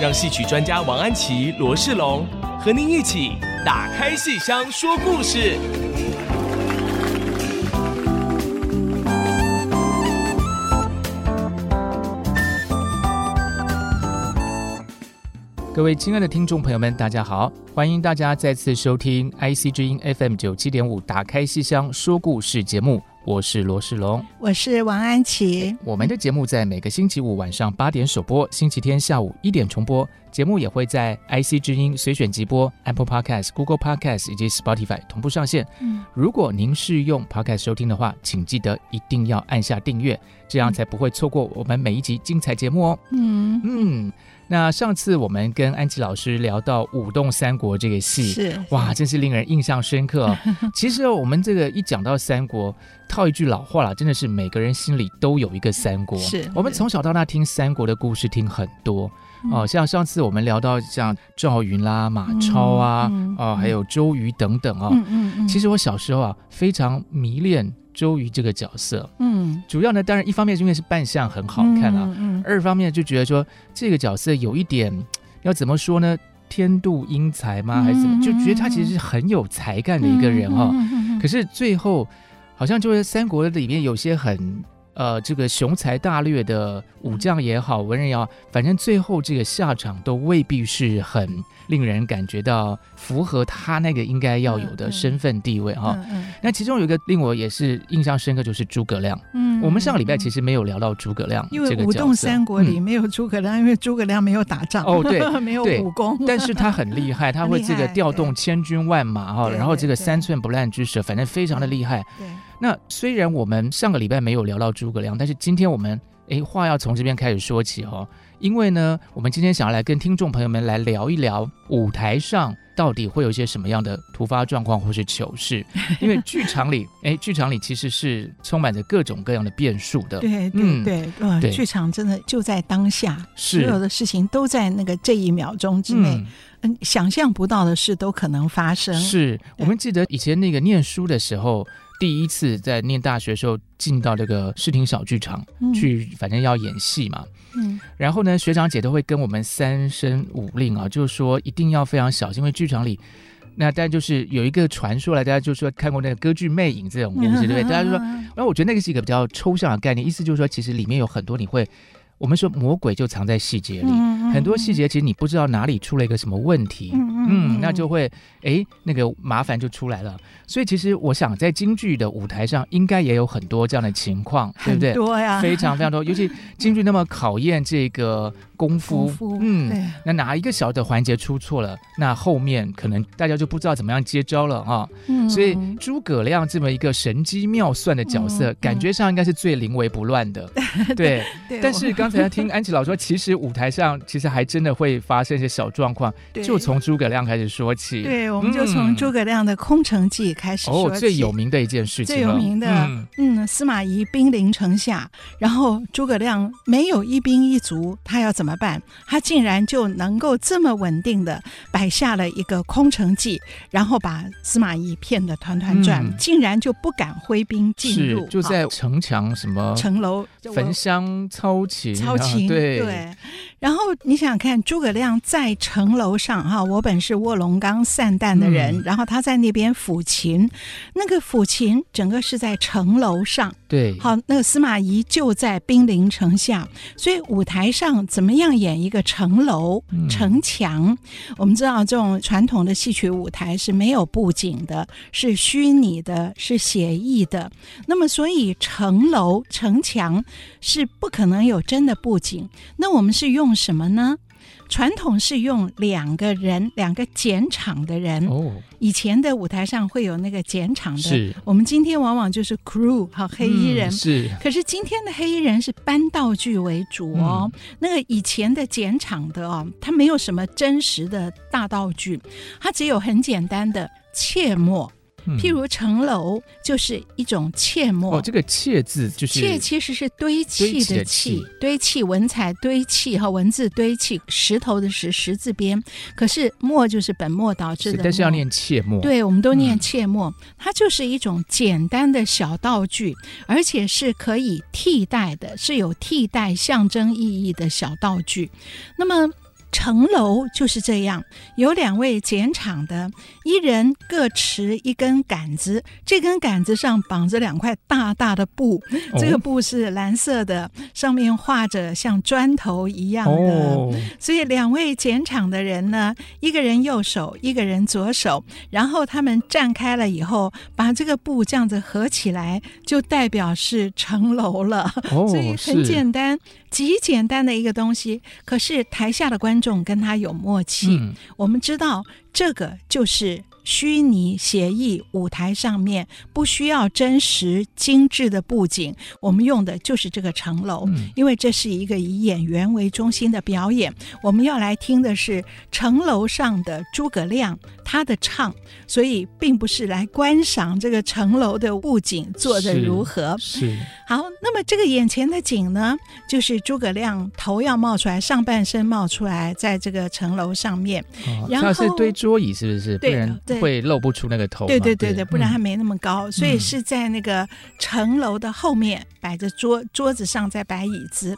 让戏曲专家王安祈、罗世龙和您一起打开戏箱说故事。各位亲爱的听众朋友们，大家好，欢迎大家再次收听 IC 之音 FM 97.5 打开戏箱说故事节目，我是罗世龙，我是王安祈。我们的节目在每个星期五晚上8点首播，星期天下午1点重播。节目也会在 IC 之音随选即播、 Apple Podcasts、 Google Podcasts 以及 Spotify 同步上线。如果您是用 Podcast 收听的话，请记得一定要按下订阅，这样才不会错过我们每一集精彩节目哦。那上次我们跟安祈老师聊到《舞动三国》这个戏，是哇，真是令人印象深刻哦。其实我们这个一讲到三国，套一句老话啦，真的是每个人心里都有一个三国。是我们从小到大听三国的故事听很多哦，像上次我们聊到像赵云啦、马超啊，还有周瑜等等啊。其实我小时候啊，非常迷恋周瑜这个角色，主要呢，当然一方面是因为是扮相很好看啊，二方面就觉得说这个角色有一点要怎么说呢，天妒英才吗还是怎么，就觉得他其实是很有才干的一个人哦。可是最后好像就是三国里面有些很这个雄才大略的武将也好，文人也好，反正最后这个下场都未必是很令人感觉到符合他那个应该要有的身份地位哈。那其中有一个令我也是印象深刻，就是诸葛亮。我们上个礼拜其实没有聊到诸葛亮这个角色，因为《舞动三国》里没有诸葛亮，因为诸葛亮没有打仗哦，对，没有武功，但是他很厉害，他会这个调动千军万马哈，然后这个三寸不烂之舌，反正非常的厉害。对。那虽然我们上个礼拜没有聊到诸葛亮，但是今天我们话要从这边开始说起哦，因为呢，我们今天想要来跟听众朋友们来聊一聊舞台上到底会有一些什么样的突发状况或是糗事，因为剧场里其实是充满着各种各样的变数的。对对对，对，剧场真的就在当下，所有的事情都在那个这一秒钟之内。想象不到的事都可能发生。是我们记得以前那个念书的时候，第一次在念大学的时候进到这个视听小剧场去，反正要演戏嘛。然后呢，学长姐都会跟我们3声5令啊，就是说一定要非常小心，因为剧场里那当然就是有一个传说来，大家就说看过那个歌剧《魅影》这种故事，对不对？大家就说，然后我觉得那个是一个比较抽象的概念，意思就是说，其实里面有很多你会。我们说魔鬼就藏在细节里，很多细节其实你不知道哪里出了一个什么问题，那就会那个麻烦就出来了。所以其实我想在京剧的舞台上应该也有很多这样的情况，对不对？很多呀，非常非常多。尤其京剧那么考验这个功夫，那哪一个小的环节出错了，那后面可能大家就不知道怎么样接招了啊。所以诸葛亮这么一个神机妙算的角色，感觉上应该是最临危不乱的，对。但是刚才听安祈老师说，其实舞台上其实还真的会发生一些小状况，就从诸葛亮开始说起。对，我们就从诸葛亮的空城计开始说起。最有名的一件事情，最有名的，司马懿兵临城下，然后诸葛亮没有一兵一卒，他要怎么？他竟然就能够这么稳定的摆下了一个空城计，然后把司马懿骗得团团转，竟然就不敢挥兵进入，就在城墙什么城楼焚香操琴，对。然后你想看诸葛亮在城楼上我本是卧龙岗散淡的人，然后他在那边抚琴，那个抚琴整个是在城楼上，对。好，那个司马懿就在兵临城下，所以舞台上怎么样演一个城楼、城墙？我们知道这种传统的戏曲舞台是没有布景的，是虚拟的，是写意的。那么所以城楼、城墙是不可能有真的布景，那我们是用什么呢？传统是用两个人，两个剪场的人、哦、以前的舞台上会有那个剪场的，是我们今天往往就是 crew 好黑衣人、嗯、是，可是今天的黑衣人是搬道具为主哦、嗯、那个以前的剪场的哦，它没有什么真实的大道具，它只有很简单的切末，譬如城楼就是一种切末、哦、这个切字就是切，其实是堆砌的砌，堆砌文采堆砌和文字堆砌，石头的石，石字边，可是末就是本末倒置的末，但是要念切末，对，我们都念切末、嗯、它就是一种简单的小道具，而且是可以替代的，是有替代象征意义的小道具。那么城楼就是这样，有两位剪场的，一人各持一根杆子，这根杆子上绑着两块大大的布、哦、这个布是蓝色的，上面画着像砖头一样的、哦、所以两位剪场的人呢，一个人右手，一个人左手，然后他们站开了以后，把这个布这样子合起来，就代表是城楼了、哦、所以很简单，极简单的一个东西，可是台下的观众跟他有默契、嗯、我们知道这个就是虚拟协议舞台上面不需要真实精致的布景，我们用的就是这个城楼、嗯、因为这是一个以演员为中心的表演，我们要来听的是城楼上的诸葛亮他的唱，所以并不是来观赏这个城楼的布景做得如何。是，好，那么这个眼前的景呢，就是诸葛亮头要冒出来，上半身冒出来，在这个城楼上面、哦、然后是堆桌椅，是不是？对，不然会露不出那个头嘛。对对对对，不然还没那么高、嗯、所以是在那个城楼的后面摆着桌子上再摆椅子。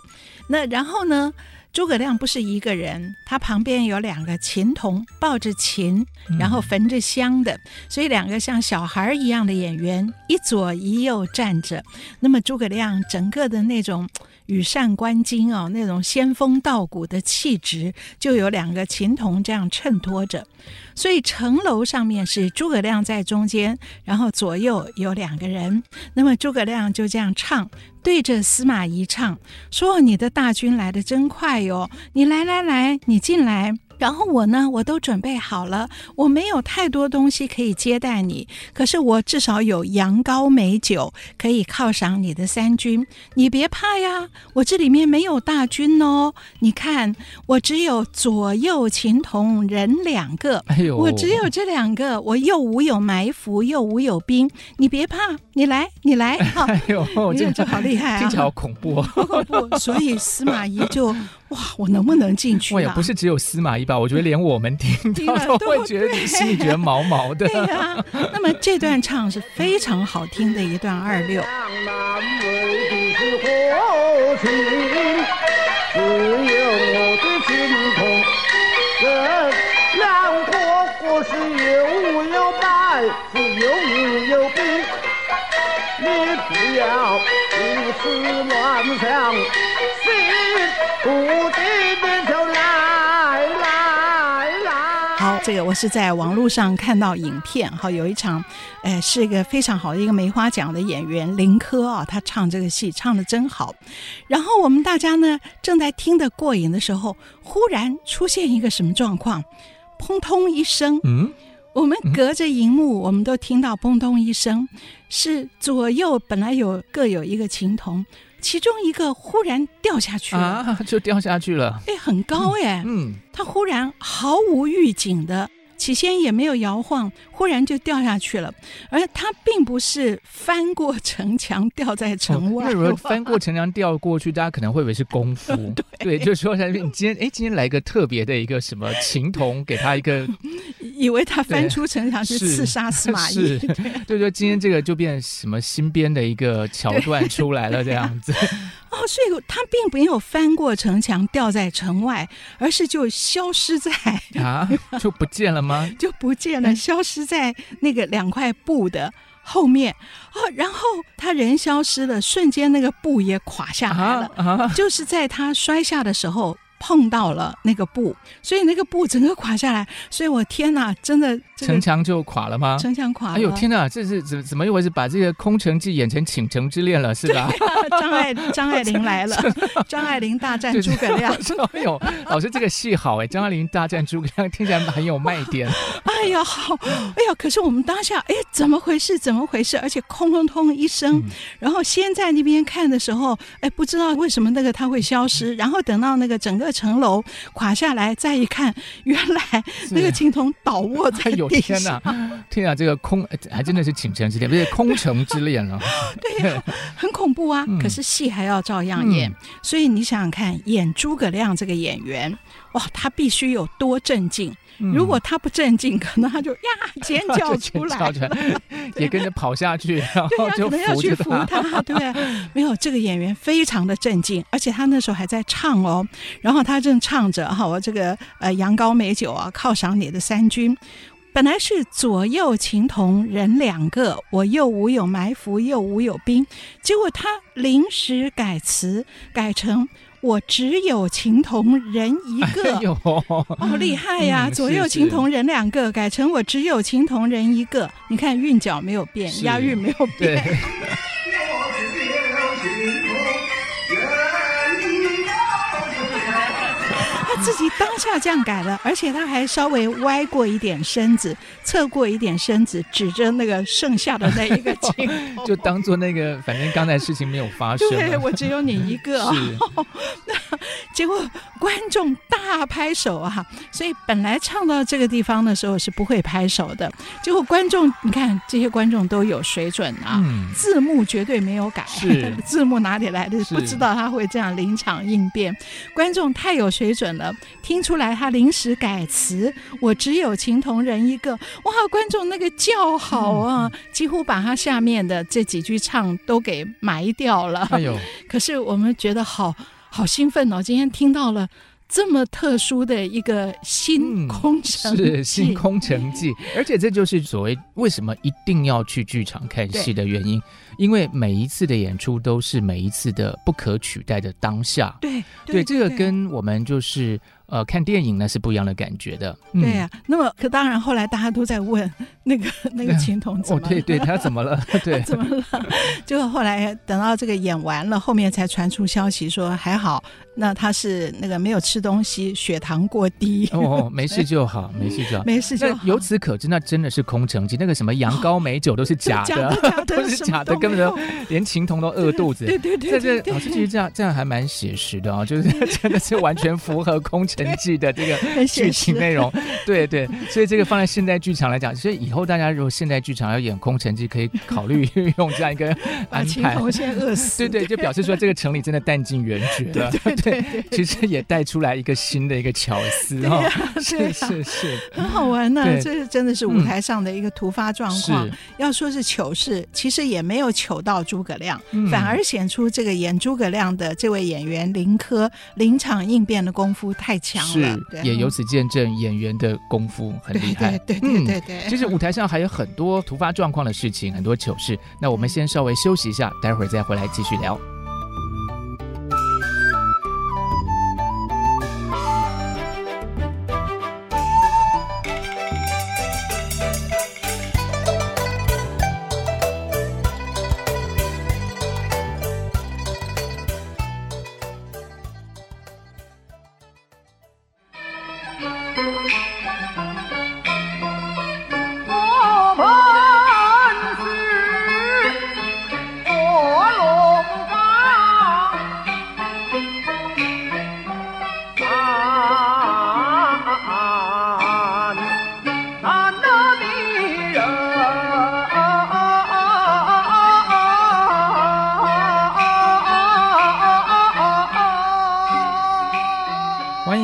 那然后呢，诸葛亮不是一个人，他旁边有两个琴童抱着琴，然后焚着香的、嗯、所以两个像小孩一样的演员一左一右站着。那么诸葛亮整个的那种羽扇纶巾、哦、那种仙风道骨的气质，就有两个琴童这样衬托着。所以城楼上面是诸葛亮在中间，然后左右有两个人，那么诸葛亮就这样唱，对着司马懿唱说，你的大军来得真快哟，你来来来，你进来，然后我呢，我都准备好了，我没有太多东西可以接待你，可是我至少有羊羔美酒可以犒赏你的三军，你别怕呀，我这里面没有大军哦，你看我只有左右琴童人两个、哎、我只有这两个，我又无有埋伏，又无有兵，你别怕，你来你来、哦、哎呦，这好厉害啊，听起来好恐怖哦所以司马懿就哇，我能不能进去、啊、不是只有司马懿吧，我觉得连我们听到都会觉得心里觉得毛毛的。对啊，那么这段唱是非常好听的一段二六。好，这个我是在网络上看到影片，好，有一场是一个非常好的一个梅花奖的演员林科啊，他唱这个戏唱得真好。然后我们大家呢正在听得过瘾的时候，忽然出现一个什么状况，砰通一声，嗯，我们隔着荧幕我们都听到砰通一声，是左右本来有各有一个琴童，其中一个忽然掉下去了、啊、就掉下去了，哎，很高耶、嗯嗯、他忽然毫无预警的，起先也没有摇晃，忽然就掉下去了，而他并不是翻过城墙掉在城外、哦、那如果翻过城墙掉过去大家可能会以为是功夫对，就说你今天来个特别的一个什么琴童给他一个以为他翻出城墙去刺杀司马懿，对对，今天这个就变什么新编的一个桥段出来了这样子哦，所以他并没有翻过城墙掉在城外，而是就消失在啊，就不见了吗？就不见了，消失在那个两块布的后面哦，然后他人消失了，瞬间那个布也垮下来了，啊啊、就是在他摔下的时候。碰到了那个布，所以那个布整个垮下来，所以我天哪，真的、这个、城墙就垮了吗？城墙垮了。哎呦天哪，这是怎么一回事？把这个空城计演成倾城之恋了是吧？啊、张爱玲来了，张爱玲大战诸葛亮。哎呦，老师这个戏好哎，张爱玲大战诸葛亮听起来很有卖点。哎呀好，哎呀可是我们当下哎怎么回事？而且空空空一声、然后先在那边看的时候，哎不知道为什么那个它会消失，然后等到那个整个城楼垮下来再一看，原来那个青铜倒卧在地上。哎呦天哪，天哪，这个空还真的是倾城之恋，不是空城之恋了。对呀、啊，很恐怖啊、可是戏还要照样演、所以你想想看，演诸葛亮这个演员哇，他必须有多镇静。如果他不镇静，可能他就呀尖叫出来了，也跟着跑下去，然后就扶着他。对、啊、可能要去扶他，对、啊、没有，这个演员非常的镇静，而且他那时候还在唱哦，然后他正唱着哈，我这个羊羔美酒啊，犒赏你的三军。本来是左右情同人两个，我又无有埋伏，又无有兵，结果他临时改词，改成我只有情同人一个。哎呦哦，厉害呀、左右情同人两个改成我只有情同人一个，你看韵脚没有变，押韵没有变。自己当下这样改了，而且他还稍微歪过一点身子，侧过一点身子，指着那个剩下的那一个青铜，就当做那个反正刚才事情没有发生。对，我只有你一个、结果观众大拍手啊！所以本来唱到这个地方的时候是不会拍手的，结果观众，你看这些观众都有水准啊！字幕绝对没有改，字幕哪里来的？不知道他会这样临场应变，观众太有水准了。听出来他临时改词，我只有情同人一个，哇，观众那个叫好啊、几乎把他下面的这几句唱都给埋掉了、可是我们觉得好兴奋哦，今天听到了这么特殊的一个新空城计、是新空城计，而且这就是所谓为什么一定要去剧场看戏的原因，因为每一次的演出都是每一次的不可取代的当下。对，这个跟我们就是看电影呢是不一样的感觉的。对啊，那么可当然后来大家都在问那个青铜怎么了、对他怎么了，对怎么了，就后来等到这个演完了，后面才传出消息说还好，那他是那个没有吃东西，血糖过低。没事就好，没事就好。由此可知，那真的是空城计，那个什么羊羔美酒都是假的、都是假的，根本就连青铜都饿肚子。对，老师其实这样还蛮写实的哦，就是真的是完全符合空城计的这个剧情内容。对，所以这个放在现代剧场来讲，所以以后大家如果现代剧场要演空城计，可以考虑用这样一个安排，把青铜先饿死。对，就表示说这个城里真的弹尽援绝了。对，其实也带出来一个新的一个巧思。是，很好玩呢、这是真的是舞台上的一个突发状况、要说是糗事，其实也没有糗到诸葛亮、反而显出这个演诸葛亮的这位演员林科临场应变的功夫太强了。是，也由此见证演员的功夫很厉害。对，其实舞台上还有很多突发状况的事情，很多糗事。那我们先稍微休息一下，待会儿再回来继续聊。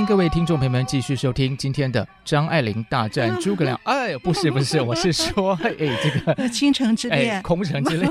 各位听众朋友们，继续收听今天的张爱玲大战诸葛亮。哎，不是，我是说，这个倾城之恋，空城之恋。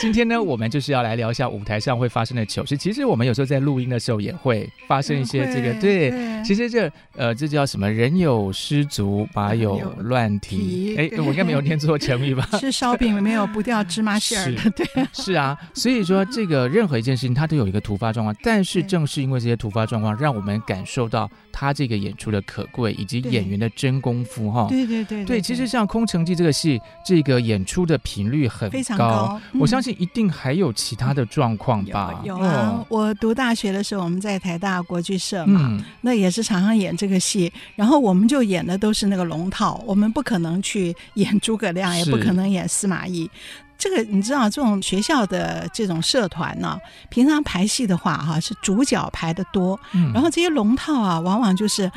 今天呢，我们就是要来聊一下舞台上会发生的糗事。其实我们有时候在录音的时候也会发生一些这个，对，其实这叫什么？人有失足，马有乱蹄。我应该没有念错成语吧？是烧饼没有不掉芝麻馅儿的，对。是啊，所以说这个任何一件事情它都有一个突发状况，但是正是因为这些突发状况，让我们感受到他这个演出的可贵以及演员的真功夫。对对对 对, 对，其实像《空城计》这个戏，这个演出的频率很高，非常高，我相信一定还有其他的状况吧。有啊，我读大学的时候我们在台大国剧社嘛，那也是常常演这个戏，然后我们就演的都是那个龙套，我们不可能去演诸葛亮，也不可能演司马懿。这个你知道，这种学校的这种社团呢，平常排戏的话，是主角排的多，然后这些龙套啊，往往就是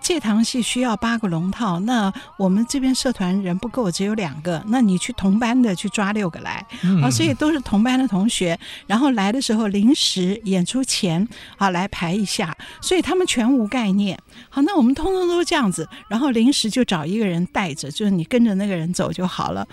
这堂戏需要8个龙套，那我们这边社团人不够，只有2个，那你去同班的去抓6个来，所以都是同班的同学，然后来的时候临时演出前，来排一下，所以他们全无概念。好，那我们通通都这样子，然后临时就找一个人带着，就是你跟着那个人走就好了。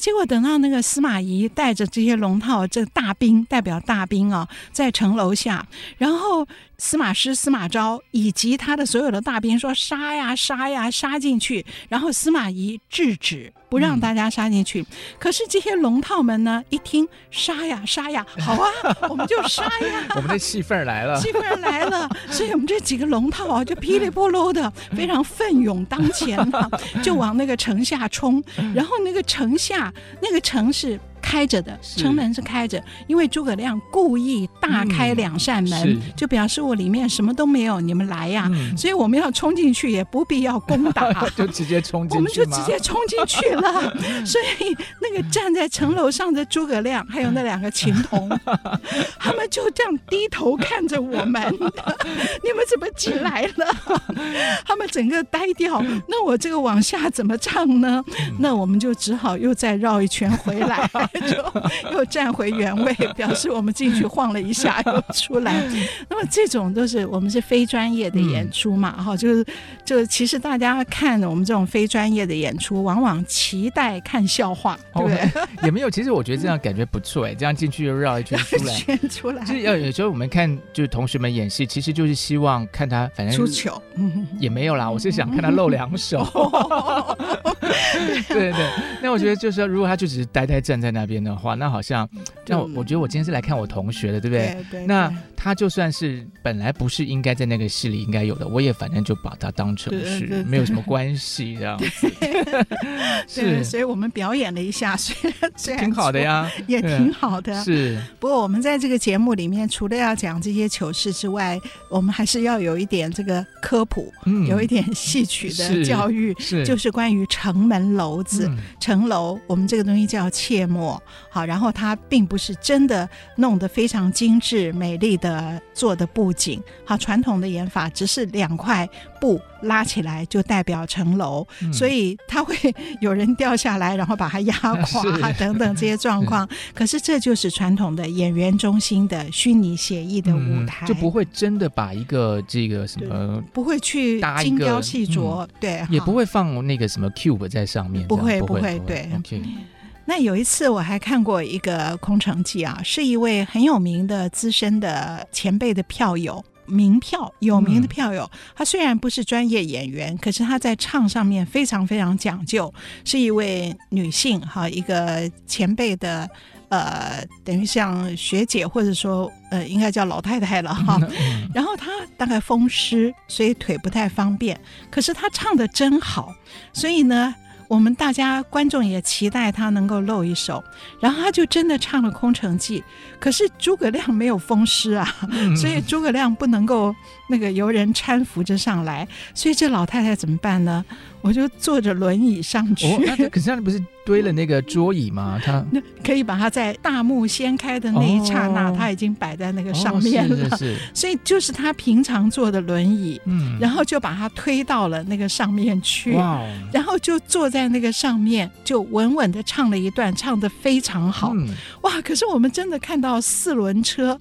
结果等到那个司马懿带着这些龙套，这大兵代表大兵啊，在城楼下，然后司马师、司马昭以及他的所有的大兵说杀呀杀呀杀进去，然后司马懿制止不让大家杀进去，可是这些龙套们呢一听杀呀杀呀，好啊我们就杀呀我们的气氛来了，气氛来了，所以我们这几个龙套啊就噼里啪啦的非常奋勇当前，就往那个城下冲，然后那个城下那个城是开着的，城门是开着，因为诸葛亮故意大开2扇门，就表示我里面什么都没有，你们来呀，所以我们要冲进去也不必要攻打就直接冲进去，我们就直接冲进去了所以那个站在城楼上的诸葛亮还有那2个琴童他们就这样低头看着我们你们怎么进来了他们整个呆掉，那我这个往下怎么唱呢，那我们就只好又再绕一圈回来就又站回原位，表示我们进去晃了一下又出来。那么这种都是我们是非专业的演出嘛，就是其实大家看我们这种非专业的演出往往期待看笑话，对不对，也没有，其实我觉得这样感觉不错，这样进去又绕一圈出来就是有时候我们看就是同学们演戏，其实就是希望看他反正出糗，也没有啦，我是想看他露2手对对对，那我觉得就是如果他就只是呆站在那边的话，那好像那我觉得我今天是来看我同学的，对不 对, 对, 对, 对，那他就算是本来不是应该在那个戏里应该有的，我也反正就把他当成是，对对对，没有什么关系这样子是对，所以我们表演了一下，虽然挺好的呀，也挺好的是。不过我们在这个节目里面除了要讲这些糗事之外，我们还是要有一点这个科普，有一点戏曲的教育，就是关于城门楼子，城楼我们这个东西叫切末，好，然后它并不是真的弄得非常精致美丽的做的布景，好，传统的演法只是2块布拉起来就代表城楼，所以它会有人掉下来然后把它压垮等等这些状况可是这就是传统的演员中心的虚拟写意的舞台，就不会真的把一个这个什么，不会去精雕细琢，对，也不会放那个什么 cube 在上面，不会对， OK。那有一次我还看过一个《空城计》，是一位很有名的资深的前辈的票友，名票，有名的票友，他虽然不是专业演员，可是他在唱上面非常非常讲究，是一位女性，一个前辈的等于像学姐，或者说应该叫老太太了哈。然后她大概风湿，所以腿不太方便，可是她唱得真好，所以呢我们大家观众也期待他能够露一手，然后他就真的唱了《空城计》，可是诸葛亮没有风湿啊，所以诸葛亮不能够那个由人搀扶着上来，所以这老太太怎么办呢？我就坐着轮椅上去，可是他不是堆了那个桌椅吗？他可以把它在大幕掀开的那一刹那，他已经摆在那个上面了，是，所以就是他平常坐的轮椅，然后就把它推到了那个上面去，然后就坐在那个上面就稳稳的唱了一段，唱得非常好，哇，可是我们真的看到4轮车，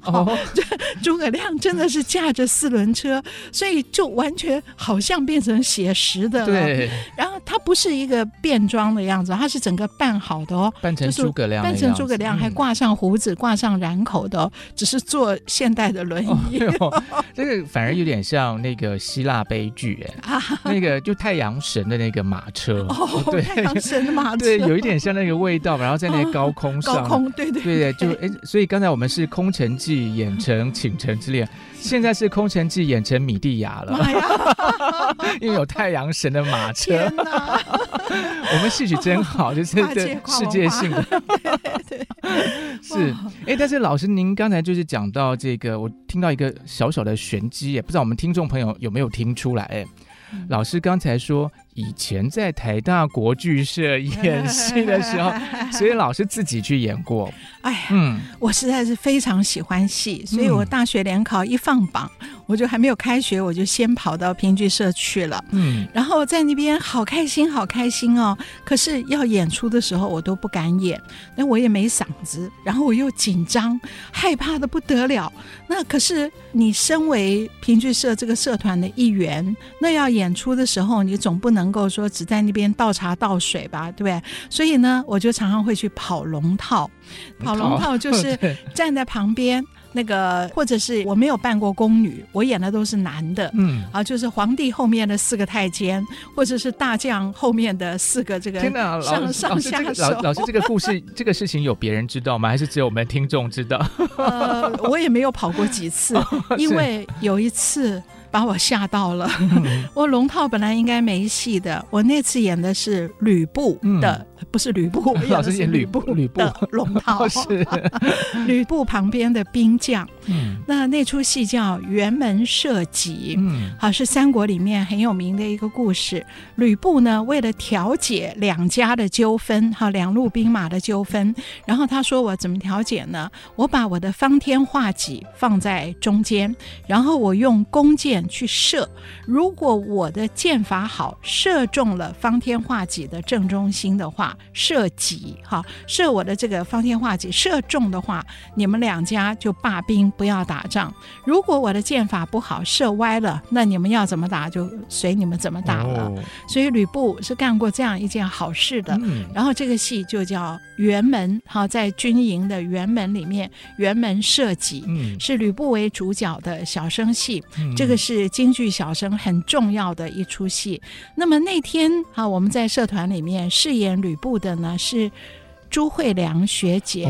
诸葛亮真的是驾着4轮车，所以就完全好像变成写实的了，对，然后他不是一个变装的样子，他是整整个拌好的哦，拌成诸葛亮的样子，拌成诸葛亮，还挂上胡子，挂上染口的哦，只是坐现代的轮椅。这个反而有点像那个希腊悲剧，那个就太阳神的那个马车，对，太阳神的马车，对，有一点像那个味道，然后在那个高空上，高空，对对对，就所以刚才我们是《空城计》演成《倾城之恋》，现在是《空城计》演成《米蒂亚》了，因为有太阳神的马车。天哪！我们戏曲真好，就是世界性的。对对对，是。但是老师，您刚才就是讲到这个，我听到一个小小的玄机，也不知道我们听众朋友有没有听出来。老师刚才说，以前在台大国剧社演戏的时候，所以老师自己去演过。我实在是非常喜欢戏，所以我大学联考一放榜，我就还没有开学，我就先跑到评剧社去了。然后在那边好开心，好开心哦！可是要演出的时候，我都不敢演，那我也没嗓子，然后我又紧张，害怕的不得了。那可是你身为评剧社这个社团的一员，那要演出的时候，你总不能够说只在那边倒茶倒水吧，对不对？所以呢，我就常常会去跑龙套。跑龙套就是站在旁边。那个或者是我没有扮过宫女，我演的都是男的，就是皇帝后面的4个太监，或者是大将后面的4个这个上下手。老师这个故事这个事情有别人知道吗？还是只有我们听众知道？我也没有跑过几次，因为有一次把我吓到了。我龙套本来应该没戏的，我那次演的是吕布的，不是吕布，老师演吕布的龙套。是吕布旁边的兵将。那出戏叫《辕门射戟》，是三国里面很有名的一个故事。吕布呢，为了调解两家的纠纷，两路兵马的纠纷，然后他说我怎么调解呢？我把我的方天画戟放在中间，然后我用弓箭去射，如果我的箭法好，射中了方天画戟的正中心的话，射戟射我的这个方天画戟射中的话，你们两家就罢兵，不要打仗。如果我的箭法不好，射歪了，那你们要怎么打就随你们怎么打了。所以吕布是干过这样一件好事的。然后这个戏就叫辕门，在军营的辕门里面，辕门射戟，是吕布为主角的小生戏。这个是京剧小生很重要的一出戏。那么那天我们在社团里面饰演吕布的呢是朱慧良学姐。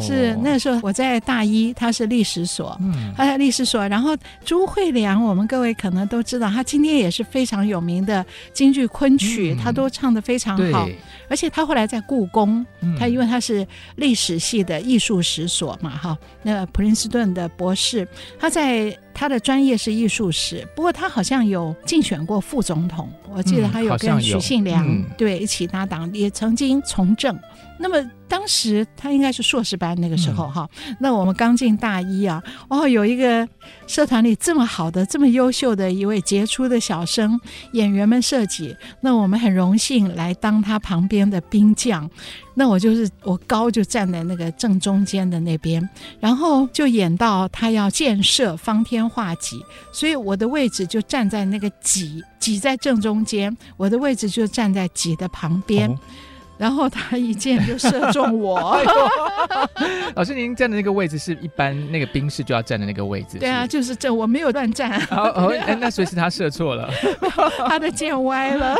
是那时候我在大一，她是历史所，她在历史所。然后朱慧良，我们各位可能都知道，她今天也是非常有名的京剧昆曲，她都唱得非常好。而且她后来在故宫，她因为她是历史系的艺术史所嘛，那普林斯顿的博士，他的专业是艺术史，不过他好像有竞选过副总统，我记得他有跟许信良对一起搭档，也曾经从政。那么当时他应该是硕士班那个时候那我们刚进大一啊，有一个社团里这么好的这么优秀的一位杰出的小生演员们设计，那我们很荣幸来当他旁边的兵将。那我高就站在那个正中间的那边，然后就演到他要箭射方天画戟，所以我的位置就站在那个戟在正中间，我的位置就站在戟的旁边。然后他一箭就射中我。老师，您站的那个位置是一般那个兵士就要站的那个位置？对啊，就是这，我没有乱站。那所以是他射错了，他的箭歪了。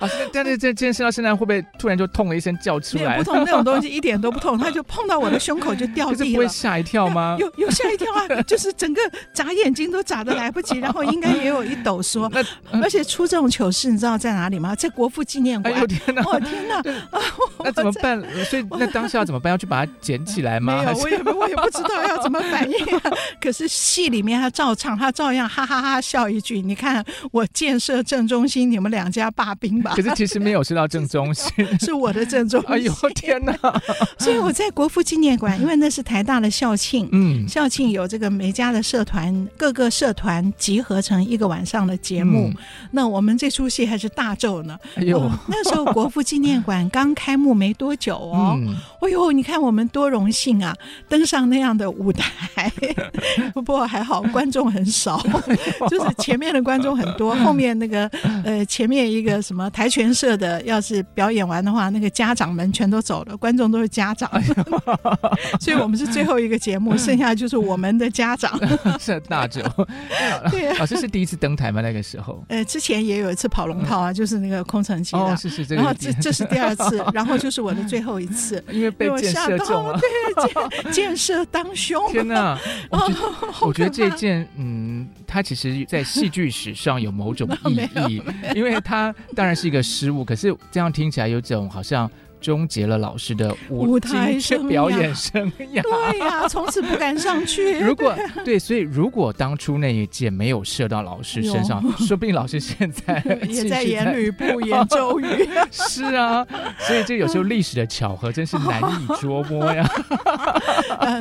老师，但是这箭射到身上会不会突然就痛了一声叫出来？不痛，那种东西一点都不痛，他就碰到我的胸口就掉地了。就是不会吓一跳吗？有吓一跳啊，就是整个眨眼睛都眨得来不及，然后应该也有一抖缩。而且出这种糗事，你知道在哪里吗？在国父纪念馆。天哪！那怎么办？所以那当下怎么办？要去把它捡起来吗？没有，我也不知道要怎么反应。可是戏里面他照唱，他照样哈哈哈笑一句。你看我箭射正中心，你们两家罢兵吧。可是其实没有射到正中心，是我的正中心。哎呦天哪！所以我在国父纪念馆，因为那是台大的校庆，校庆有这个每家的社团，各个社团集合成一个晚上的节目。那我们这出戏还是大昼呢。那时候国父纪念馆刚开幕没多久哦，哎呦，你看我们多荣幸啊，登上那样的舞台。不过还好观众很少，就是前面的观众很多，后面那个前面一个什么跆拳社的，要是表演完的话，那个家长们全都走了，观众都是家长。所以我们是最后一个节目，剩下就是我们的家长。是大舅。对啊，老师是第一次登台吗？那个时候？之前也有一次跑龙套啊，就是那个空城计的。哦，是这个。然后这是第二次，然后就是我的最后一次，因为被建设中了。对，建设当凶。天哪！我觉得这件它其实在戏剧史上有某种意义，因为它当然是一个失误，可是这样听起来有种好像终结了老师的舞台表演生涯。对呀，从此不敢上去。如果对，所以如果当初那一届没有射到老师身上，说不定老师现在也在演吕布、演周瑜。是啊，所以这有时候历史的巧合真是难以捉摸呀。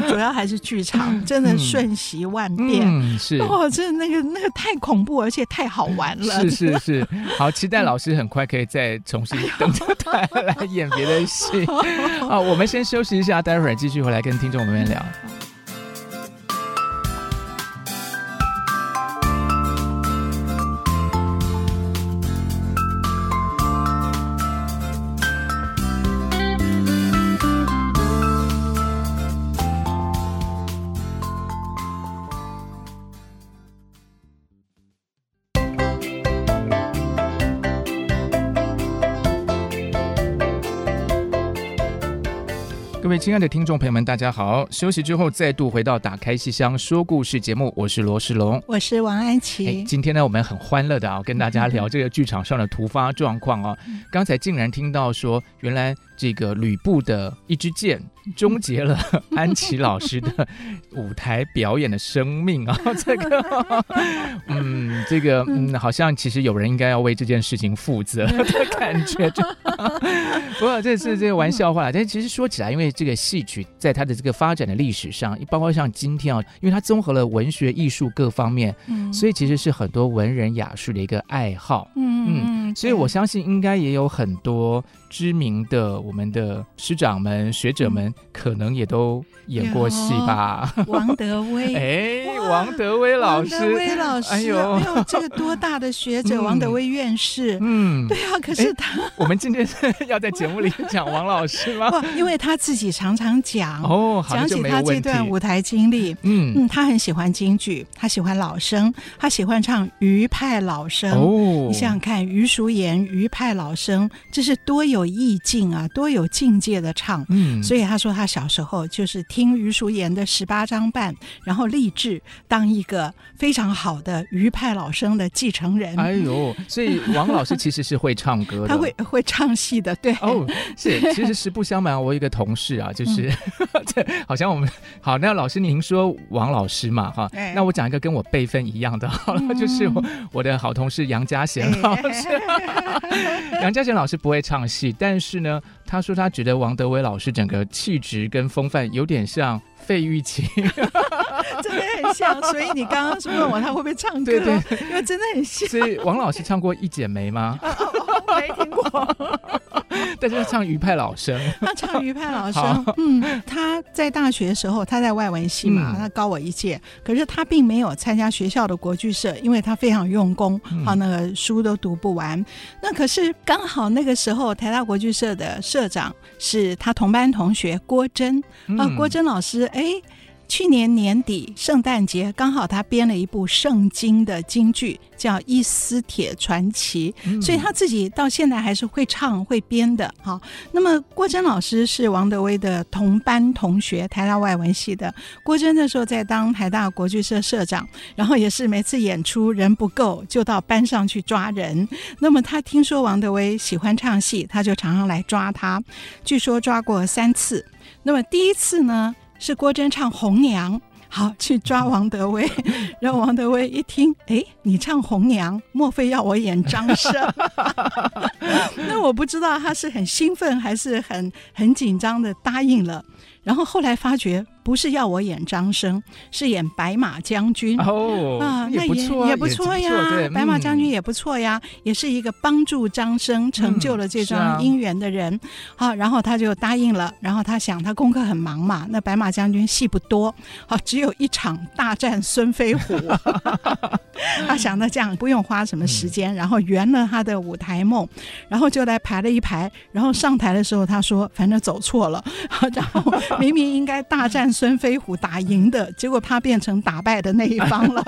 主要还是剧场真的瞬息万变，是哦，真的那个太恐怖，而且太好玩了。是，好期待老师很快可以再重新登台来演别的。好，我们先休息一下，待会儿继续回来跟听众们聊。各位亲爱的听众朋友们，大家好！休息之后再度回到打开戏箱说故事节目，我是罗仕龙，我是王安琪。今天呢，我们很欢乐的跟大家聊这个剧场上的突发状况啊。刚才竟然听到说，原来这个吕布的一支箭终结了安琪老师的舞台表演的生命啊。这个好像其实有人应该要为这件事情负责的感觉。不过这是这个玩笑话，但其实说起来，因为这个戏曲在它的这个发展的历史上，包括像今天因为它综合了文学艺术各方面，所以其实是很多文人雅士的一个爱好。所以我相信应该也有很多知名的我们的师长们学者们可能也都演过戏吧。王德威。王德威老师。哎呦，没有这个多大的学者，王德威院士。对啊，可是他我们今天要在节目里讲王老师吗？因为他自己常常讲起他这段舞台经历。他很喜欢京剧，他喜欢老生，他喜欢唱余派老生。你想想看，余叔岩、余派老生，这是多有意境啊，多有境界的唱。所以他说他小时候就是听余叔岩的18张半，然后立志当一个非常好的余派老生的继承人。哎呦，所以王老师其实是会唱歌的。他会唱戏的。对哦，是。其实实不相瞒，我有一个同事啊，就是好像我们好，那老师您说王老师嘛哈，那我讲一个跟我辈分一样的好了，就是我的好同事杨家贤老师。杨家贤老师不会唱戏，但是呢，他说他觉得王德威老师整个气质跟风范有点像费玉清。真的很像，所以你刚刚是问我他会不会唱歌。对，因为真的很像。所以王老师唱过《一剪梅》吗？没听过。但是他唱余派老生。他唱余派老生。他在大学的时候，他在外文系嘛，他高我一届，可是他并没有参加学校的国剧社，因为他非常用功，那个书都读不完。那可是刚好那个时候台大国剧社的社长是他同班同学郭珍。郭珍老师去年年底圣诞节刚好他编了一部圣经的京剧叫《一丝铁传奇》，所以他自己到现在还是会唱会编的。那么郭珍老师是王德威的同班同学，台大外文系的。郭珍那时候在当台大国剧社社长，然后也是每次演出人不够就到班上去抓人。那么他听说王德威喜欢唱戏，他就常常来抓他，据说抓过3次。那么第一次呢是郭珍唱《红娘》，好去抓王德威，然后王德威一听，你唱《红娘》，莫非要我演张生？那我不知道他是很兴奋还是很紧张的答应了。然后后来发觉不是要我演张生，是演白马将军哦，啊，也不错，也不错呀，白马将军也不错呀，也是一个帮助张生成就了这桩姻缘的人。好，然后他就答应了。然后他想，他功课很忙嘛，那白马将军戏不多，好，只有一场大战孙飞虎。他想到这样不用花什么时间，然后圆了他的舞台梦，然后就来排了一排。然后上台的时候，他说反正走错了，然后明明应该大战孙飞虎打赢的，结果他变成打败的那一方了。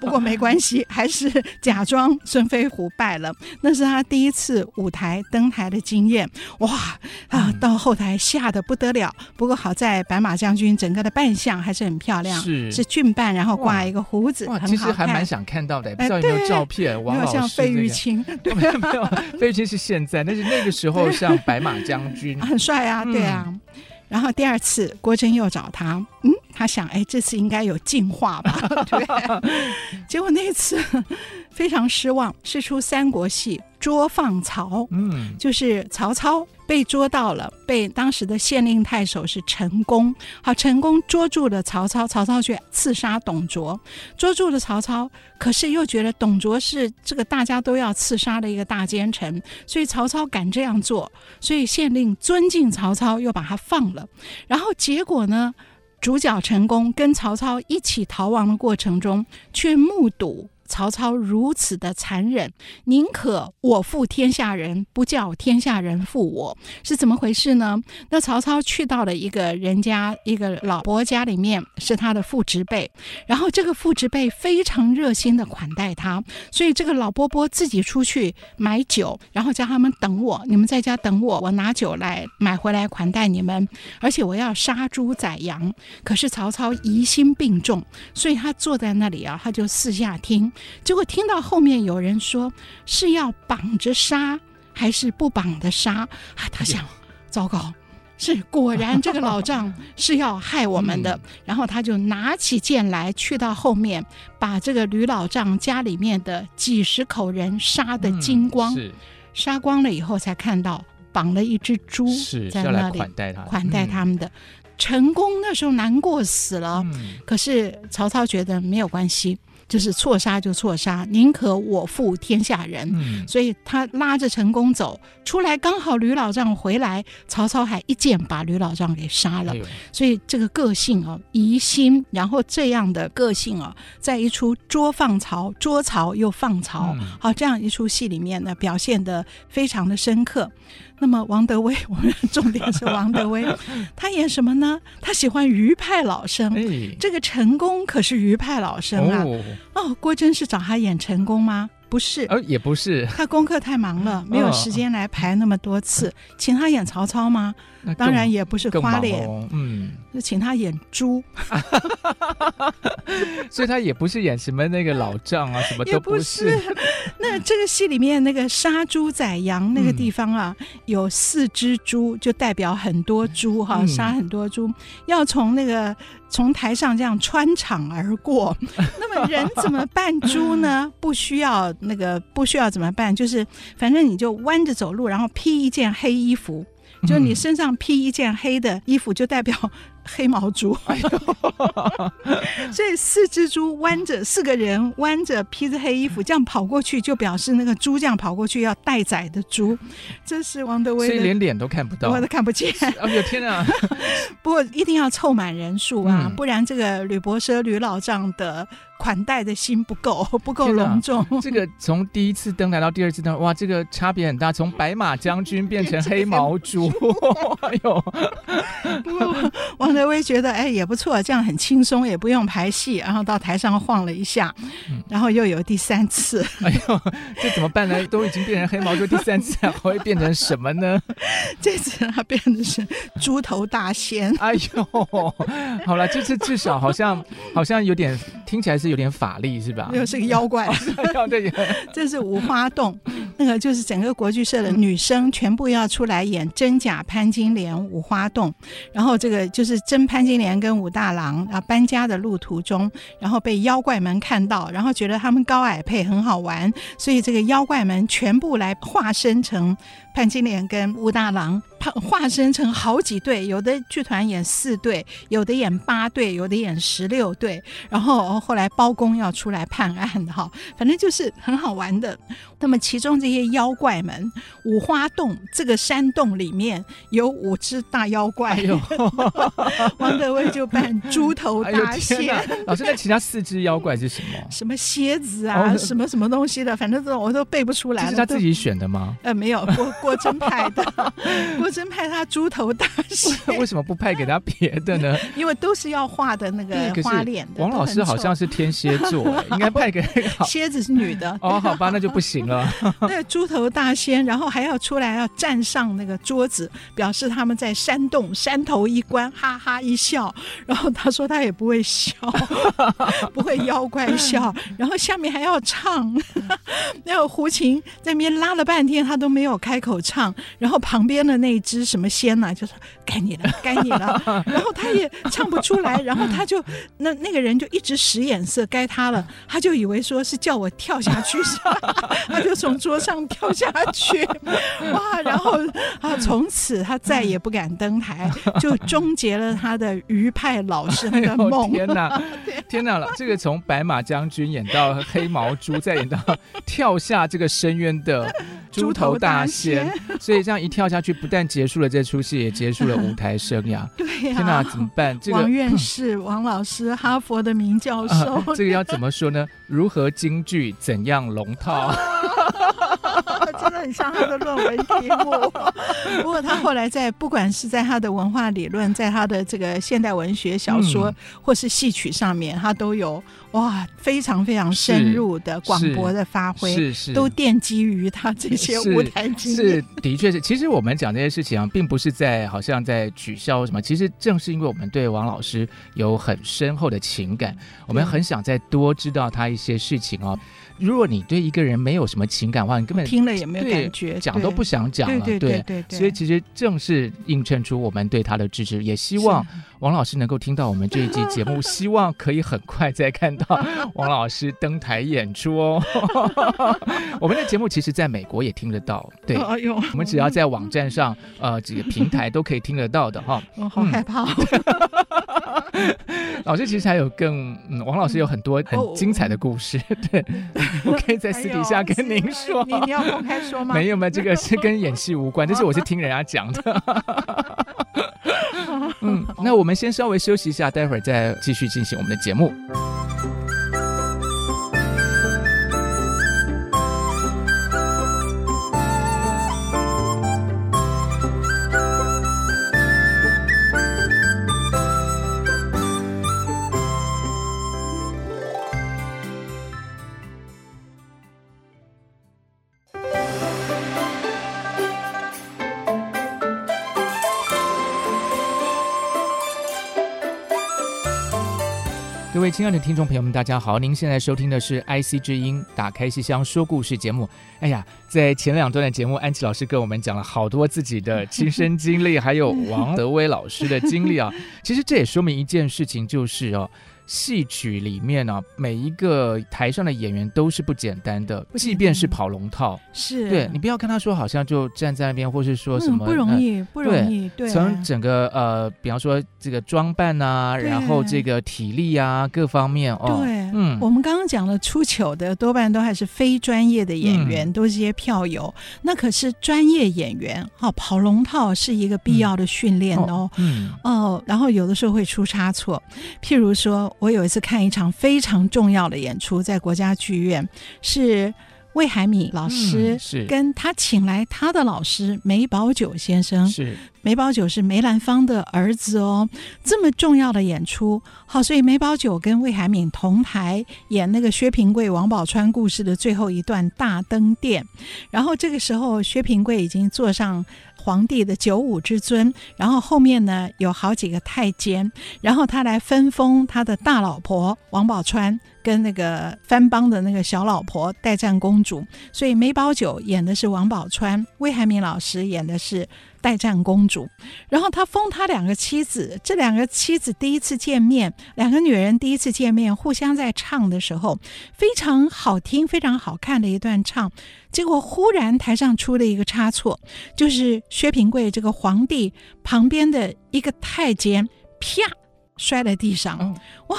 不过没关系，还是假装孙飞虎败了。那是他第一次舞台登台的经验，哇啊，到后台吓得不得了。不过好在白马将军整个的扮相还是很漂亮， 是俊扮，然后挂一个胡子，很好看。其实还蛮想看到的，不知道有没有照片。王老师没有像费玉清，对，没有没有，费玉清是现在，但是那个时候像白马将军，很帅啊，对啊。然后第二次郭珍又找他，他想，哎，这次应该有进化吧，对。结果那次非常失望，是出三国戏捉放曹，就是曹操被捉到了，被当时的县令太守是陈宫。好，陈宫捉住了曹操，曹操却刺杀董卓，捉住了曹操，可是又觉得董卓是这个大家都要刺杀的一个大奸臣，所以曹操敢这样做，所以县令尊敬曹操，又把他放了。然后结果呢，主角陈宫跟曹操一起逃亡的过程中，却目睹曹操如此的残忍，宁可我负天下人，不叫天下人负我，是怎么回事呢？那曹操去到了一个人家，一个老伯家里面，是他的父执辈，然后这个父执辈非常热心的款待他，所以这个老伯伯自己出去买酒，然后叫他们等我，你们在家等我，我拿酒来买回来款待你们，而且我要杀猪宰羊。可是曹操疑心病重，所以他坐在那里啊，他就四下听。结果听到后面有人说是要绑着杀还是不绑的杀，他想糟糕，是果然这个老丈是要害我们的。然后他就拿起剑来，去到后面把这个吕老丈家里面的几十口人杀得精光，杀光了以后才看到绑了一只猪在那里，是要来款待他们的。陈宫那时候难过死了，可是曹操觉得没有关系，就是错杀就错杀，宁可我负天下人，所以他拉着陈宫走出来，刚好吕老丈回来，曹操还一剑把吕老丈给杀了。所以这个个性啊，疑心，然后这样的个性啊，在一出捉放曹，捉曹又放曹，好，这样一出戏里面呢，表现得非常的深刻。那么王德威，我们重点是王德威，他演什么呢？他喜欢余派老生，这个陈宫可是余派老生啊。郭珍是找他演陈宫吗？不是，也不是，他功课太忙了，没有时间来排那么多次。请他演曹操吗？当然也不是花脸，就请他演猪。所以他也不是演什么那个老丈啊，什么都不是。那这个戏里面那个杀猪宰羊那个地方啊，有四只猪，就代表很多猪哈，杀很多猪，要从那个从台上这样穿场而过。那么人怎么扮猪呢？不需要怎么办，就是反正你就弯着走路，然后披一件黑衣服，就你身上披一件黑的衣服，就代表黑毛猪。所以四只猪弯着，四个人弯着披着黑衣服这样跑过去，就表示那个猪这样跑过去要待宰的猪。这是王德威的，所以连脸都看不到，我都看不见。天啊！不过一定要凑满人数啊，不然这个吕伯奢、吕老丈的款待的心不够隆重。这个从第一次登台到第二次登台，哇，这个差别很大，从白马将军变成黑毛猪。哎呦！不过王德威觉得也不错，这样很轻松，也不用排戏，然后到台上晃了一下，然后又有第三次。哎呦，这怎么办呢？都已经变成黑毛猪，第三次还会变成什么呢？这次他变成是猪头大仙。哎呦，好了，这次至少好像有点，听起来是有点法力是吧？又是个妖怪。这是五花洞，那个就是整个国剧社的女生全部要出来演真假潘金莲五花洞，然后这个就是真潘金莲跟武大郎啊搬家的路途中，然后被妖怪们看到，然后觉得他们高矮配很好玩，所以这个妖怪们全部来化身成潘金莲跟武大郎，化身成好几队，有的剧团演4队，有的演8队，有的演16队，然后后来包公要出来判案哈，反正就是很好玩的。那么其中这些妖怪们，五花洞这个山洞里面有5只大妖怪，哎、王德威就扮猪头大仙、哎。老师，那其他4只妖怪是什么？什么蝎子啊，哦、什么什么东西的，反正这种我都背不出来了。这是他自己选的吗？没有，郭真派的。郭真派他猪头大仙，为什么不派给他别的呢？因为都是要画的那个花脸的。王老师好像是天蝎座，应该派给蝎子是女的。哦，好吧，那就不行了。那猪头大仙，然后还要出来要站上那个桌子，表示他们在山洞山头一关，哈哈一笑。然后他说他也不会笑，不会妖怪笑。然后下面还要唱，那胡琴在那边拉了半天，他都没有开口唱。然后旁边的那一只什么仙啊，就说该你了该你了然后他也唱不出来，然后他就那个人就一直使眼色，该他了，他就以为说是叫我跳下去他就从桌上跳下去，哇！然后从此他再也不敢登台，就终结了他的余派老师的梦、哎、天哪天哪，这个从白马将军演到黑毛猪，再演到跳下这个深渊的猪头大仙，所以这样一跳下去，不但结束了这出戏，也结束了舞台生涯。对呀、啊，天哪，怎么办？这个王院士、王老师，哈佛的名教授，这个要怎么说呢？如何京剧，怎样龙套？真的很像他的论文题目。不过他后来不管是在他的文化理论，在他的这个现代文学小说、或是戏曲上面，他都有哇非常非常深入的广博的发挥，都奠基于他这些舞台经验。是的确是。其实我们讲这些事情啊，并不是好像在取笑什么，其实正是因为我们对王老师有很深厚的情感，我们很想再多知道他一些事情哦。如果你对一个人没有什么情感的话，你根本听了也没有感觉，讲都不想讲了。 对，所以其实正是映衬出我们对他的支持，也希望王老师能够听到我们这一集节目希望可以很快再看到王老师登台演出哦我们的节目其实在美国也听得到，对、哎、我们只要在网站上这个平台都可以听得到的哈。我好害怕、老师其实还有王老师有很多很精彩的故事，对，我可以在私底下跟您说。你要公开说吗？没有没有，这个是跟演戏无关，但是我是听人家讲的那我们先稍微休息一下，待会儿再继续进行我们的节目。各位亲爱的听众朋友们，大家好，您现在收听的是 IC 之音打开戏箱说故事节目。哎呀，在前两段的节目，安琪老师跟我们讲了好多自己的亲身经历还有王德威老师的经历啊。其实这也说明一件事情，就是戏曲里面每一个台上的演员都是不简单的，即便是跑龙套，是对你不要看他说好像就站在那边，或是说什么不容易，不容易。 对，从整个比方说这个装扮啊，然后这个体力啊各方面对，我们刚刚讲了出糗的多半都还是非专业的演员，都是些票友。那可是专业演员跑龙套是一个必要的训练然后有的时候会出差错，譬如说我有一次看一场非常重要的演出，在国家剧院，是魏海敏老师跟他请来他的老师梅葆玖先生，是梅葆玖是梅兰芳的儿子哦，这么重要的演出，好，所以梅葆玖跟魏海敏同台演那个薛平贵王宝钏故事的最后一段大登殿。然后这个时候薛平贵已经坐上皇帝的95之尊，然后后面呢有好几个太监，然后他来分封他的大老婆王宝钏跟那个番邦的那个小老婆代战公主，所以梅葆玖演的是王宝钏，魏海敏老师演的是代战公主。然后他封他两个妻子，这两个妻子第一次见面，两个女人第一次见面，互相在唱的时候非常好听非常好看的一段唱，结果忽然台上出了一个差错，就是薛平贵这个皇帝旁边的一个太监啪摔在地上，哇，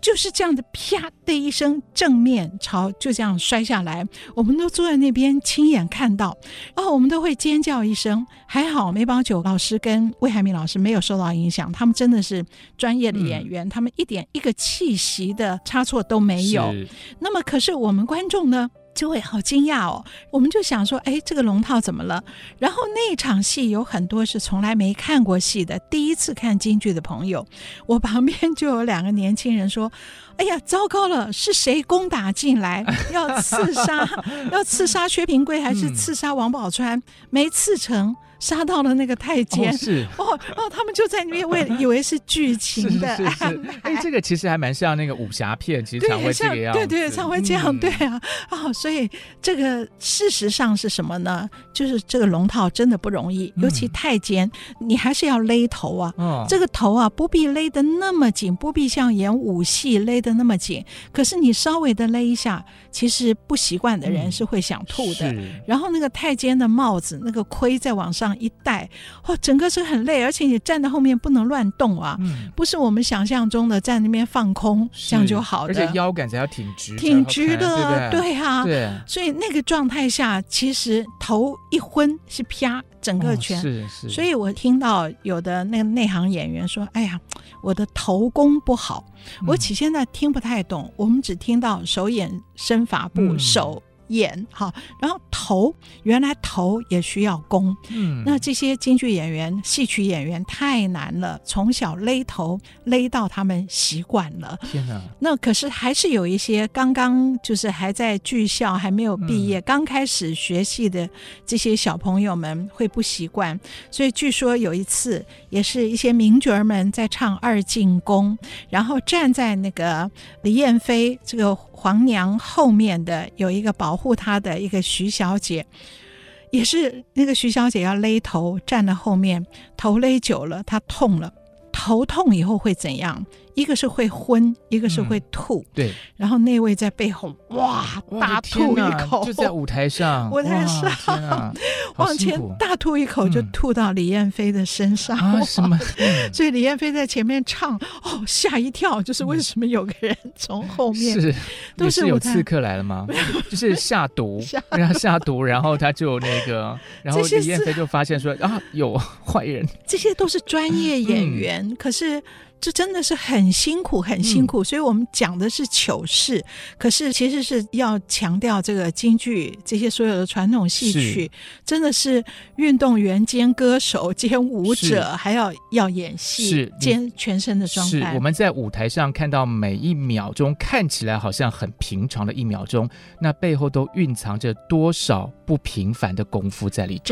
就是这样的啪的一声，正面朝就这样摔下来，我们都坐在那边亲眼看到，然后我们都会尖叫一声。还好梅葆玖老师跟魏海敏老师没有受到影响，他们真的是专业的演员，他们一个气息的差错都没有。那么可是我们观众呢就会好惊讶哦，我们就想说，哎，这个龙套怎么了？然后那场戏有很多是从来没看过戏的，第一次看京剧的朋友，我旁边就有两个年轻人说，哎呀，糟糕了，是谁攻打进来？要刺杀，要刺杀薛平贵还是刺杀王宝钏？没刺成。杀到了那个太监，他们就在那边以为是剧情的安排。哎，这个其实还蛮像那个武侠片，其实常会这个样子，对，常会这样，对啊，所以这个事实上是什么呢？就是这个龙套真的不容易，尤其太监，你还是要勒头啊，这个头啊不必勒得那么紧，不必像演武戏勒得那么紧，可是你稍微的勒一下，其实不习惯的人是会想吐的。然后那个太监的帽子，那个盔再往上一带，整个是很累，而且你站在后面不能乱动啊，不是我们想象中的在那边放空这样就好的，而且腰杆才要挺直的，对啊，对，所以那个状态下其实头一昏是啪整个拳，所以我听到有的那个内行演员说，哎呀，我的头功不好，我起现在听不太懂，我们只听到手眼身法步，手眼好，然后头，原来头也需要功，那这些京剧演员戏曲演员太难了，从小勒头勒到他们习惯了，天哪。那可是还是有一些刚刚就是还在剧校还没有毕业，刚开始学戏的这些小朋友们会不习惯，所以据说有一次也是一些名角们在唱二进宫，然后站在那个李艳妃这个皇娘后面的有一个保护她的一个徐小姐，也是那个徐小姐要勒头，站在后面，头勒久了她痛了，头痛以后会怎样？一个是会昏，一个是会吐，对。然后那位在背后哇大吐一口，就在舞台上、啊，往前大吐一口，就吐到李艳妃的身上，所以李艳妃在前面唱，吓一跳，就是为什么有个人从后面都是有刺客来了吗？就是下毒，让他下毒，然后他就那个，然后李艳妃就发现说啊，有坏人。这些都是专业演员，可是。这真的是很辛苦很辛苦，所以我们讲的是糗事，可是其实是要强调这个京剧这些所有的传统戏曲真的是运动员兼歌手兼舞者，还要演戏兼全身的装扮。我们在舞台上看到每一秒钟看起来好像很平常的一秒钟，那背后都蕴藏着多少不平凡的功夫在里头，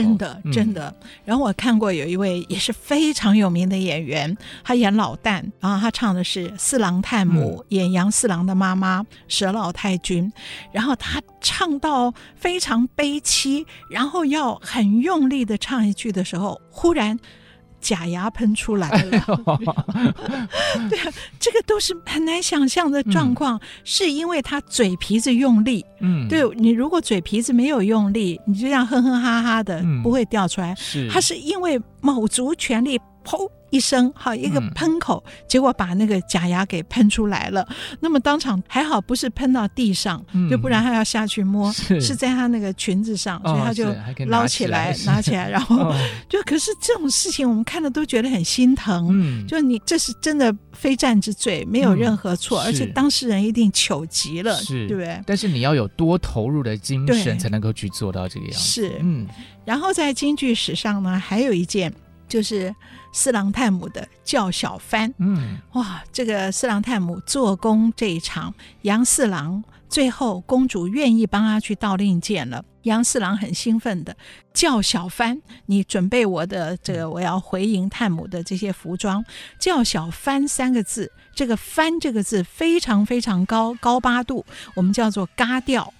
真的。然后我看过有一位也是非常有名的演员，他演老旦，然后他唱的是四郎探母，演杨四郎的妈妈佘老太君，然后他唱到非常悲凄，然后要很用力的唱一句的时候，忽然假牙喷出来了，对啊，这个都是很难想象的状况，是因为他嘴皮子用力，对，你如果嘴皮子没有用力，你就这样哼哼哈哈的，不会掉出来，他是因为卯足全力砰一声，好一个喷口，结果把那个假牙给喷出来了。那么当场还好不是喷到地上，就不然他要下去摸，是在他那个裙子上，所以他就捞起来拿起来，然后就可是这种事情我们看了都觉得很心疼，就你这是真的非战之罪，没有任何错，而且当事人一定糗极了，对不对？但是你要有多投入的精神才能够去做到这个样子。然后在京剧史上呢，还有一件就是斯朗泰姆的叫小番。哇，这个斯朗泰姆做工这一场，杨四郎最后公主愿意帮他去盗令箭了，杨四郎很兴奋的叫小番，你准备我的这个我要回迎探母的这些服装。叫小番三个字，这个番这个字非常非常高，高八度，我们叫做嘎调。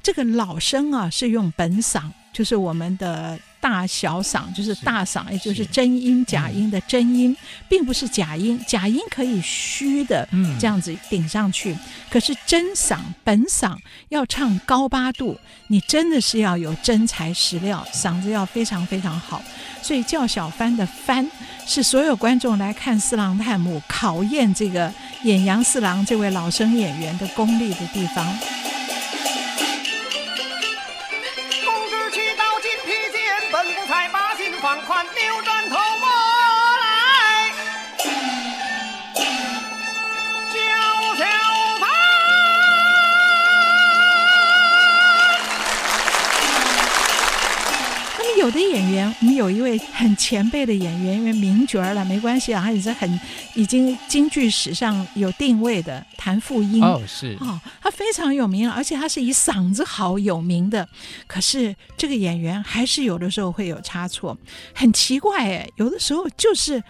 这个老生啊是用本嗓，就是我们的大小嗓，就是大嗓，也就是真音假音的真音，并不是假音，假音可以虚的这样子顶上去，可是真嗓本嗓要唱高八度，你真的是要有真材实料，嗓子要非常非常好。所以叫小番的番是所有观众来看四郎探母考验这个演杨四郎这位老生演员的功力的地方。放宽扭转头过来，叫小番。那么有的演员，我们有一位很前辈的演员，因为名角了，没关系啊，他也是很已经京剧史上有定位的谭富英。是哦，他非常有名，而且他是以嗓子好有名的。可是这个演员还是有的时候会有差错，很奇怪哎，有的时候就是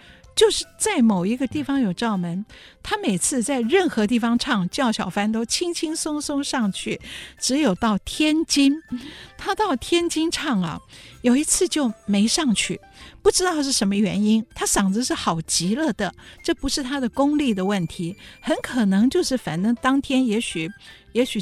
在某一个地方有罩门，他每次在任何地方唱叫小番都轻轻松松上去，只有到天津，他到天津唱啊，有一次就没上去，不知道是什么原因，他嗓子是好极了的，这不是他的功力的问题，很可能就是反正当天也许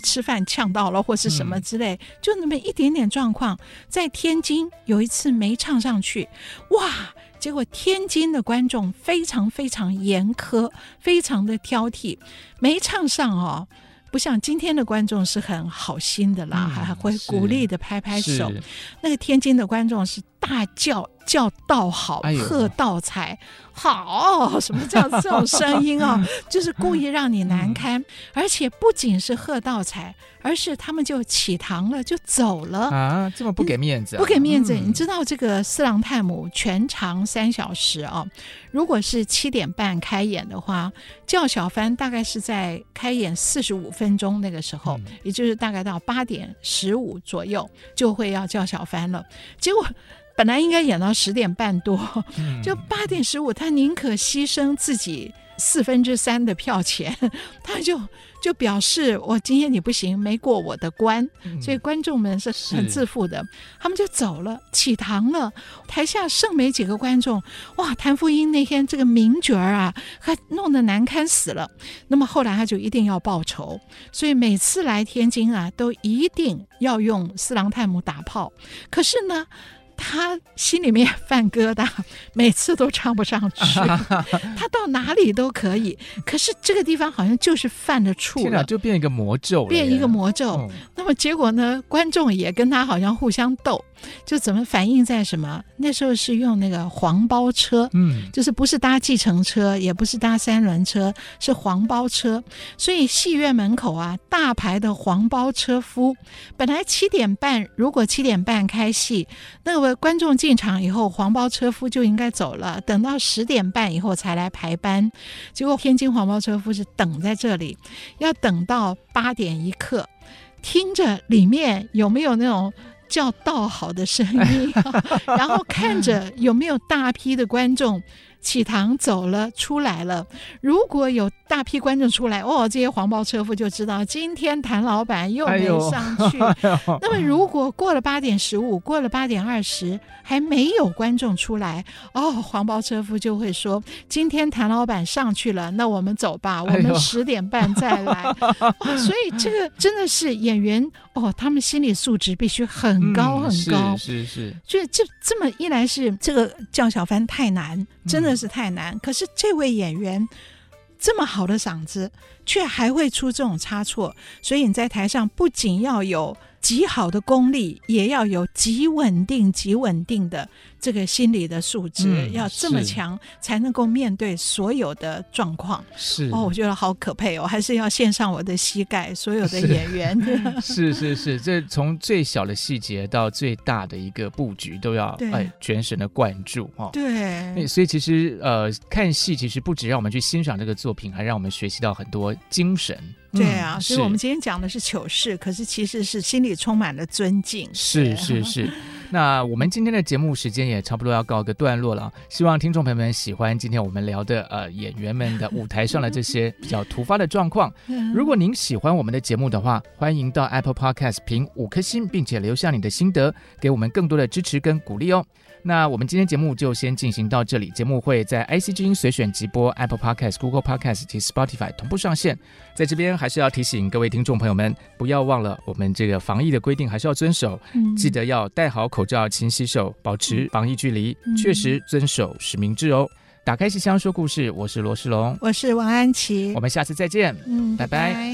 吃饭呛到了或是什么之类，就那么一点点状况，在天津有一次没唱上去，哇，结果天津的观众非常非常严苛，非常的挑剔，没唱上哦，不像今天的观众是很好心的啦，还会鼓励的拍拍手。那个天津的观众是大叫道好，喝道彩好，什么叫这种声音啊？就是故意让你难堪，而且不仅是喝道彩，而是他们就起堂了，就走了啊！这么不给面子，不给面子。你知道这个四郎探母全长3小时啊，如果是7点半开演的话，叫小番大概是在开演45分钟那个时候，也就是大概到8点15左右就会要叫小番了，结果本来应该演到10点半多，就8点15，他宁可牺牲自己3/4的票钱，他就表示我今天你不行，没过我的关，所以观众们是很自负的，他们就走了，起堂了。台下剩没几个观众，哇，谭富英那天这个名角啊，他弄得难堪死了。那么后来他就一定要报仇，所以每次来天津啊，都一定要用四郎探母打炮。可是呢，他心里面犯疙瘩，每次都唱不上去，他到哪里都可以，可是这个地方好像就是犯了怵了，天哪，就变一个魔咒了，变一个魔咒。那么结果呢，观众也跟他好像互相斗，就怎么反映在什么？那时候是用那个黄包车，就是不是搭计程车，也不是搭3轮车，是黄包车。所以戏院门口啊，大排的黄包车夫，本来7点半，如果7点半开戏，那个观众进场以后，黄包车夫就应该走了，等到10点半以后才来排班。结果天津黄包车夫是等在这里，要等到8点1刻，听着里面有没有那种叫道好的声音，然后看着有没有大批的观众起堂走了出来了。如果有大批观众出来，哦，这些黄包车夫就知道今天谭老板又没上去。那么如果过了8点15，过了8点20，还没有观众出来，哦，黄包车夫就会说今天谭老板上去了，那我们走吧，我们10点半再来。哦，所以这个真的是演员哦，他们心理素质必须很高很高。是，就是这么一来是这个叫小番太难，真的是太难。可是这位演员这么好的嗓子，却还会出这种差错，所以你在台上不仅要有极好的功力，也要有极稳定的这个心理的素质、要这么强才能够面对所有的状况。是哦，我觉得好可佩哦，还是要献上我的膝盖，所有的演员。是是 是，这从最小的细节到最大的一个布局都要全神的灌注、对，所以其实看戏其实不只让我们去欣赏这个作品，还让我们学习到很多精神。对啊，所以我们今天讲的是糗事，可是其实是心里充满了尊敬。是是是。那我们今天的节目时间也差不多要告一个段落了，希望听众朋友们喜欢今天我们聊的演员们的舞台上的这些比较突发的状况。如果您喜欢我们的节目的话，欢迎到 Apple Podcasts 评5颗星，并且留下你的心得，给我们更多的支持跟鼓励哦。那我们今天节目就先进行到这里，节目会在 IC 之音随选直播、 Apple Podcasts、 Google Podcasts 及 Spotify 同步上线。在这边还是要提醒各位听众朋友们，不要忘了我们这个防疫的规定还是要遵守、记得要戴好口罩、勤洗手，保持防疫距离，确实遵守实名制哦。打开信箱说故事，我是罗仕龙，我是王安琪，我们下次再见，拜拜。